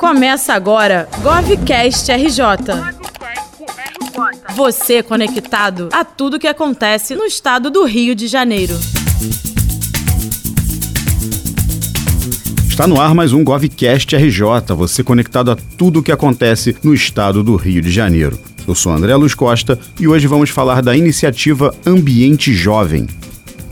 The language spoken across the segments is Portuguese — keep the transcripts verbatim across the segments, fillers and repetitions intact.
Começa agora GovCast R J. Você conectado a tudo que acontece no estado do Rio de Janeiro. Está no ar mais um GovCast R J, você conectado a tudo o que acontece no estado do Rio de Janeiro. Eu sou André Luz Costa e hoje vamos falar da iniciativa Ambiente Jovem.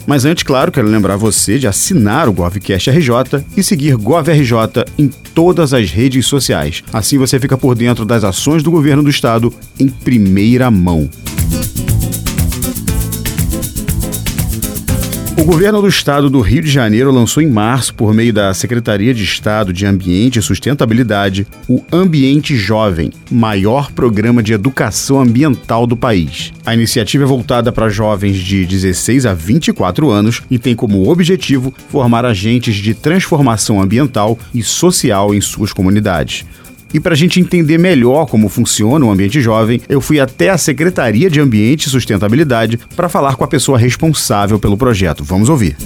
Mas antes, claro, quero lembrar você de assinar o GovCast R J e seguir GovRJ em todas as redes sociais. Assim você fica por dentro das ações do governo do estado em primeira mão. O governo do estado do Rio de Janeiro lançou em março, por meio da Secretaria de Estado de Ambiente e Sustentabilidade, o Ambiente Jovem, maior programa de educação ambiental do país. A iniciativa é voltada para jovens de dezesseis a vinte e quatro anos e tem como objetivo formar agentes de transformação ambiental e social em suas comunidades. E para a gente entender melhor como funciona o Ambiente Jovem, eu fui até a Secretaria de Ambiente e Sustentabilidade para falar com a pessoa responsável pelo projeto. Vamos ouvir.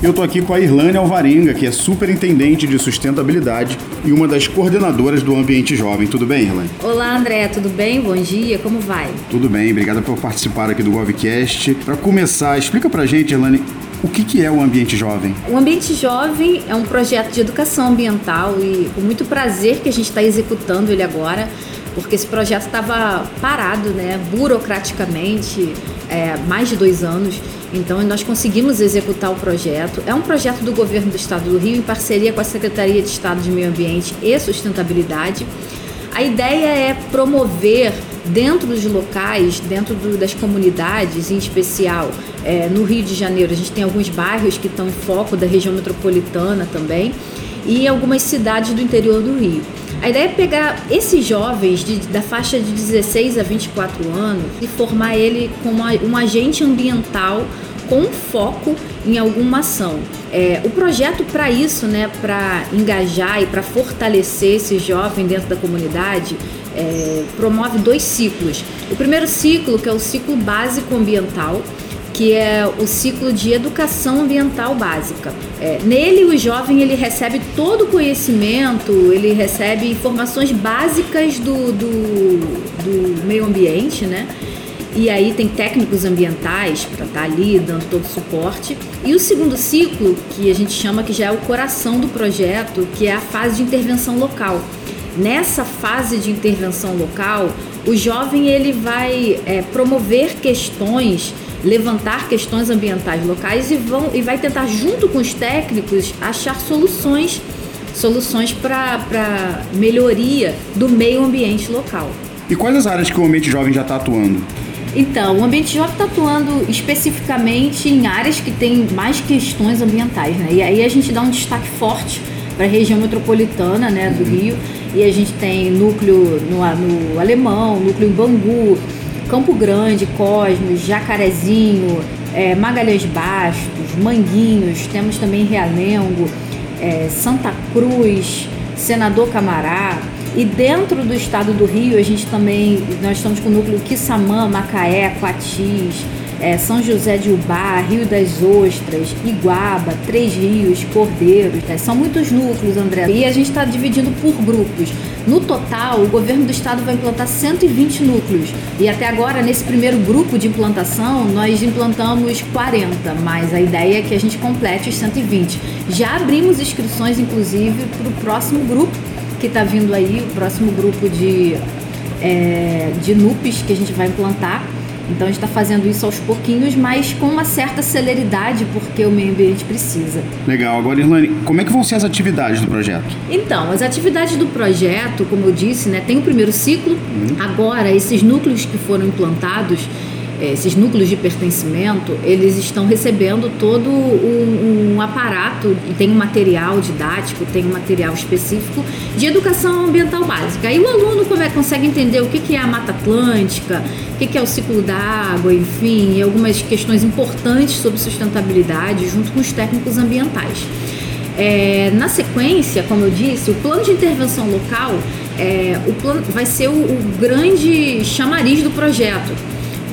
Eu estou aqui com a Irlane Alvarenga, que é superintendente de sustentabilidade e uma das coordenadoras do Ambiente Jovem. Tudo bem, Irlane? Olá, André. Tudo bem? Bom dia. Como vai? Tudo bem. Obrigada por participar aqui do GovCast. Para começar, explica para a gente, Irlane, o que é o Ambiente Jovem? O Ambiente Jovem é um projeto de educação ambiental e com muito prazer que a gente está executando ele agora, porque esse projeto estava parado, né, burocraticamente, é, mais de dois anos. Então, nós conseguimos executar o projeto. É um projeto do Governo do Estado do Rio em parceria com a Secretaria de Estado de Meio Ambiente e Sustentabilidade. A ideia é promover dentro dos locais, dentro do, das comunidades, em especial é, no Rio de Janeiro, a gente tem alguns bairros que estão em foco da região metropolitana também e algumas cidades do interior do Rio. A ideia é pegar esses jovens de, da faixa de dezesseis a vinte e quatro anos e formar ele como um agente ambiental com foco em alguma ação. É, o projeto para isso, né, para engajar e para fortalecer esse jovem dentro da comunidade, é, promove dois ciclos. O primeiro ciclo, que é o ciclo básico ambiental, que é o ciclo de educação ambiental básica. É, nele, o jovem ele recebe todo o conhecimento, ele recebe informações básicas do, do, do meio ambiente, né? E aí tem técnicos ambientais para estar ali dando todo o suporte. E o segundo ciclo, que a gente chama que já é o coração do projeto, que é a fase de intervenção local. Nessa fase de intervenção local, o jovem ele vai é, promover questões, levantar questões ambientais locais e, vão, e vai tentar, junto com os técnicos, achar soluções, soluções para para melhoria do meio ambiente local. E quais as áreas que o Ambiente Jovem já está atuando? Então, o Ambiente Jovem está atuando especificamente em áreas que têm mais questões ambientais, né? E aí a gente dá um destaque forte para a região metropolitana, né, do Rio. E a gente tem núcleo no, no Alemão, núcleo em Bangu, Campo Grande, Cosmos, Jacarezinho, é, Magalhães Bastos, Manguinhos, temos também Realengo, é, Santa Cruz, Senador Camará. E dentro do estado do Rio, a gente também, nós estamos com o núcleo Quissamã, Macaé, Coatis, é, São José de Ubá, Rio das Ostras, Iguaba, Três Rios, Cordeiros, né? São muitos núcleos, André. E a gente está dividindo por grupos. No total, o governo do estado vai implantar cento e vinte núcleos. E até agora, nesse primeiro grupo de implantação, nós implantamos quarenta, mas a ideia é que a gente complete os cento e vinte. Já abrimos inscrições, inclusive, para o próximo grupo, que está vindo aí, o próximo grupo de, é, de N U Ps que a gente vai implantar. Então, a gente está fazendo isso aos pouquinhos, mas com uma certa celeridade, porque o meio ambiente precisa. Legal. Agora, Irlane, como é que vão ser as atividades do projeto? Então, as atividades do projeto, como eu disse, né, tem o primeiro ciclo. Uhum. Agora, esses núcleos que foram implantados, esses núcleos de pertencimento, eles estão recebendo todo um, um aparato, tem um material didático, tem um material específico de educação ambiental básica. Aí o aluno consegue entender o que é a Mata Atlântica, o que é o ciclo da água, enfim, algumas questões importantes sobre sustentabilidade junto com os técnicos ambientais. É, na sequência, como eu disse, o plano de intervenção local é, o plano, vai ser o, o grande chamariz do projeto.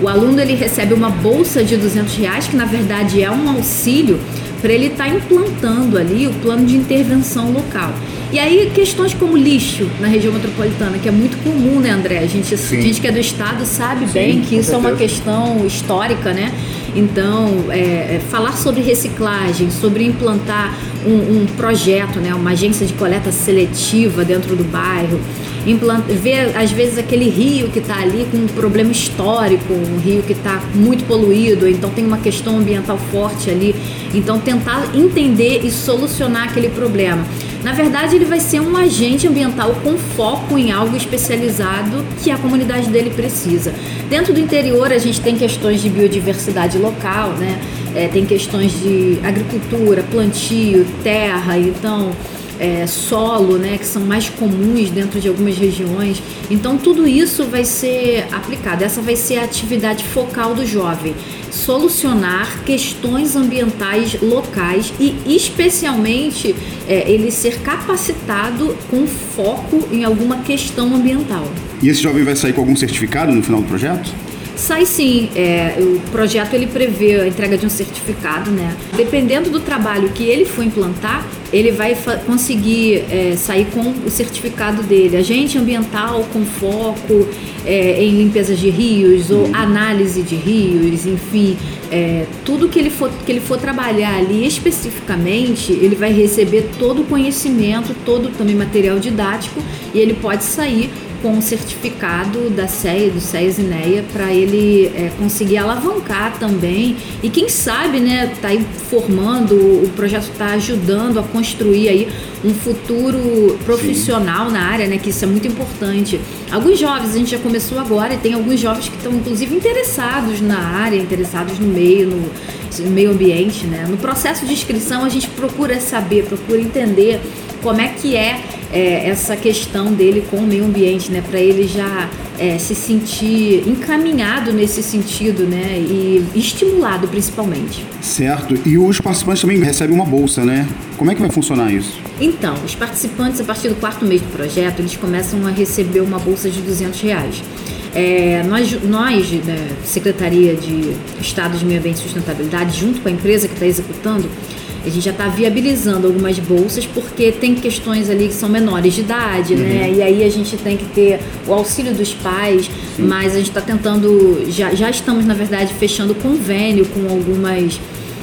O aluno ele recebe uma bolsa de duzentos reais, que na verdade é um auxílio para ele estar implantando ali o plano de intervenção local. E aí questões como lixo na região metropolitana, que é muito comum, né, André? A gente, a gente que é do Estado sabe Sim, bem que isso é uma questão histórica, né? Então, é, falar sobre reciclagem, sobre implantar um, um projeto, né, uma agência de coleta seletiva dentro do bairro, implantar, ver às vezes aquele rio que está ali com um problema histórico, um rio que está muito poluído, então tem uma questão ambiental forte ali, então tentar entender e solucionar aquele problema. Na verdade, ele vai ser um agente ambiental com foco em algo especializado que a comunidade dele precisa. Dentro do interior, a gente tem questões de biodiversidade local, né? É, tem questões de agricultura, plantio, terra, então é, solo, né? Que são mais comuns dentro de algumas regiões. Então, tudo isso vai ser aplicado. Essa vai ser a atividade focal do jovem. Solucionar questões ambientais locais e, especialmente, é, ele ser capacitado com foco em alguma questão ambiental. E esse jovem vai sair com algum certificado no final do projeto? Sai sim, é, o projeto ele prevê a entrega de um certificado, né? Dependendo do trabalho que ele for implantar, ele vai fa- conseguir é, sair com o certificado dele, agente ambiental com foco é, em limpeza de rios ou análise de rios, enfim, é, tudo que ele, for, que ele for trabalhar ali especificamente, ele vai receber todo o conhecimento, todo também material didático, e ele pode sair com um certificado da S E A S, do S E A S INEA, para ele é, conseguir alavancar também e quem sabe, né, tá aí formando, o projeto tá ajudando a construir aí um futuro profissional Sim. na área, né, que isso é muito importante. Alguns jovens, a gente já começou agora e tem alguns jovens que estão inclusive interessados na área, interessados no meio, no meio ambiente, né. No processo de inscrição a gente procura saber, procura entender como é que é, é essa questão dele com o meio ambiente, né? Para ele já é, se sentir encaminhado nesse sentido, né? E estimulado, principalmente. Certo. E os participantes também recebem uma bolsa, né? Como é que vai funcionar isso? Então, os participantes, a partir do quarto mês do projeto, eles começam a receber uma bolsa de duzentos reais. É, nós, nós né, Secretaria de Estado de Meio Ambiente e Sustentabilidade, junto com a empresa que está executando, a gente já está viabilizando algumas bolsas porque tem questões ali que são menores de idade, uhum. né? E aí a gente tem que ter o auxílio dos pais, Sim. mas a gente está tentando, já, já estamos, na verdade, fechando convênio com algumas,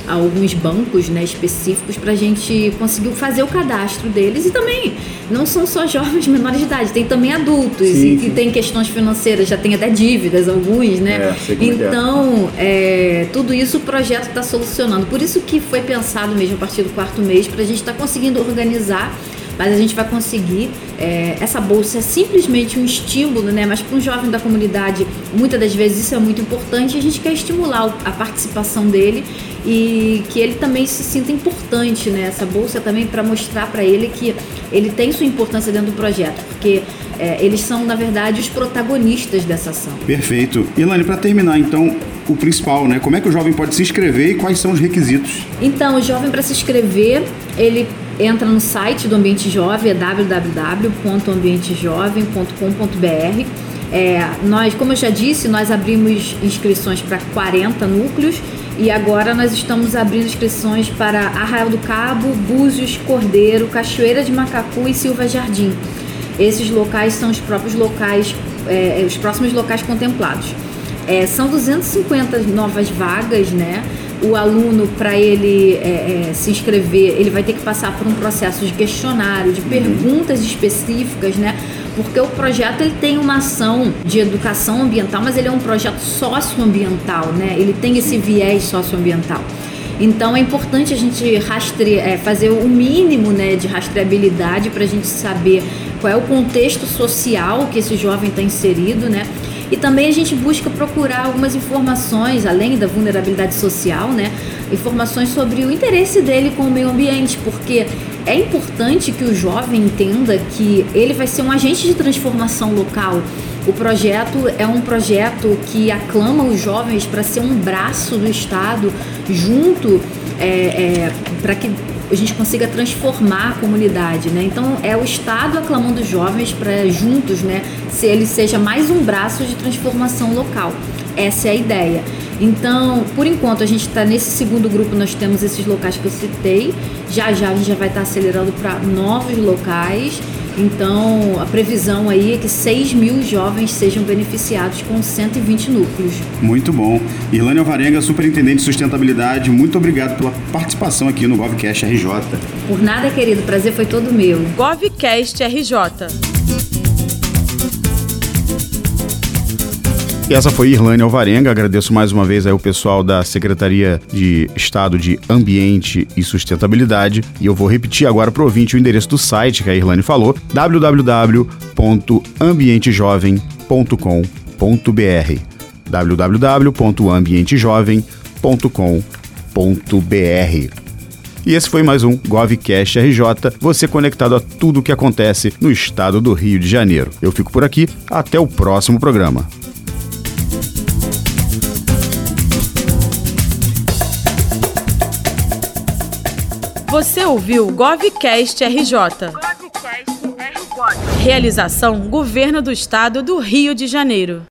alguns bancos, né, específicos para a gente conseguir fazer o cadastro deles. E também não são só jovens menores de idade, tem também adultos sim, e que sim. tem questões financeiras, já tem até dívidas alguns, né? É, então é, tudo isso o projeto está solucionando, por isso que foi pensado mesmo a partir do quarto mês, para a gente estar tá conseguindo organizar. Mas a gente vai conseguir, é, essa bolsa é simplesmente um estímulo, né? Mas para um jovem da comunidade, muitas das vezes isso é muito importante, e a gente quer estimular a participação dele e que ele também se sinta importante, né? Essa bolsa é também para mostrar para ele que ele tem sua importância dentro do projeto, porque é, eles são, na verdade, os protagonistas dessa ação. Perfeito. Irlane, para terminar, então, o principal, né? Como é que o jovem pode se inscrever e quais são os requisitos? Então, o jovem para se inscrever, ele entra no site do Ambiente Jovem, é w w w ponto ambiente jovem ponto com ponto b r. É, nós, como eu já disse, nós abrimos inscrições para quarenta núcleos e agora nós estamos abrindo inscrições para Arraial do Cabo, Búzios, Cordeiro, Cachoeira de Macacu e Silva Jardim. Esses locais são os próprios locais, é, os próximos locais contemplados. É, são duzentas e cinquenta novas vagas, né? O aluno, para ele é, é, se inscrever, ele vai ter que passar por um processo de questionário, de perguntas específicas, né? Porque o projeto ele tem uma ação de educação ambiental, mas ele é um projeto socioambiental, né? Ele tem esse viés socioambiental. Então é importante a gente rastre, é, fazer o mínimo, né, de rastreabilidade para a gente saber qual é o contexto social que esse jovem está inserido, né? E também a gente busca procurar algumas informações, além da vulnerabilidade social, né? Informações sobre o interesse dele com o meio ambiente, porque é importante que o jovem entenda que ele vai ser um agente de transformação local. O projeto é um projeto que aclama os jovens para ser um braço do Estado junto, é, é, para que a gente consiga transformar a comunidade, né? Então é o Estado aclamando os jovens para juntos, né, se ele seja mais um braço de transformação local. Essa é a ideia. Então, por enquanto, a gente está nesse segundo grupo, nós temos esses locais que eu citei. Já já a gente já vai estar tá acelerando para novos locais. Então, a previsão aí é que seis mil jovens sejam beneficiados com cento e vinte núcleos. Muito bom. Irlane Alvarenga, Superintendente de Sustentabilidade, muito obrigado pela participação aqui no GovCast R J. Por nada, querido. O prazer foi todo meu. GovCast R J. E essa foi Irlane Alvarenga. Agradeço mais uma vez aí o pessoal da Secretaria de Estado de Ambiente e Sustentabilidade. E eu vou repetir agora para o ouvinte o endereço do site que a Irlane falou, w w w ponto ambiente jovem ponto com ponto b r, w w w ponto ambiente jovem ponto com ponto b r. E esse foi mais um GovCast R J, você conectado a tudo o que acontece no estado do Rio de Janeiro. Eu fico por aqui, até o próximo programa. Você ouviu GovCast R J. GovCast R J. Realização Governo do Estado do Rio de Janeiro.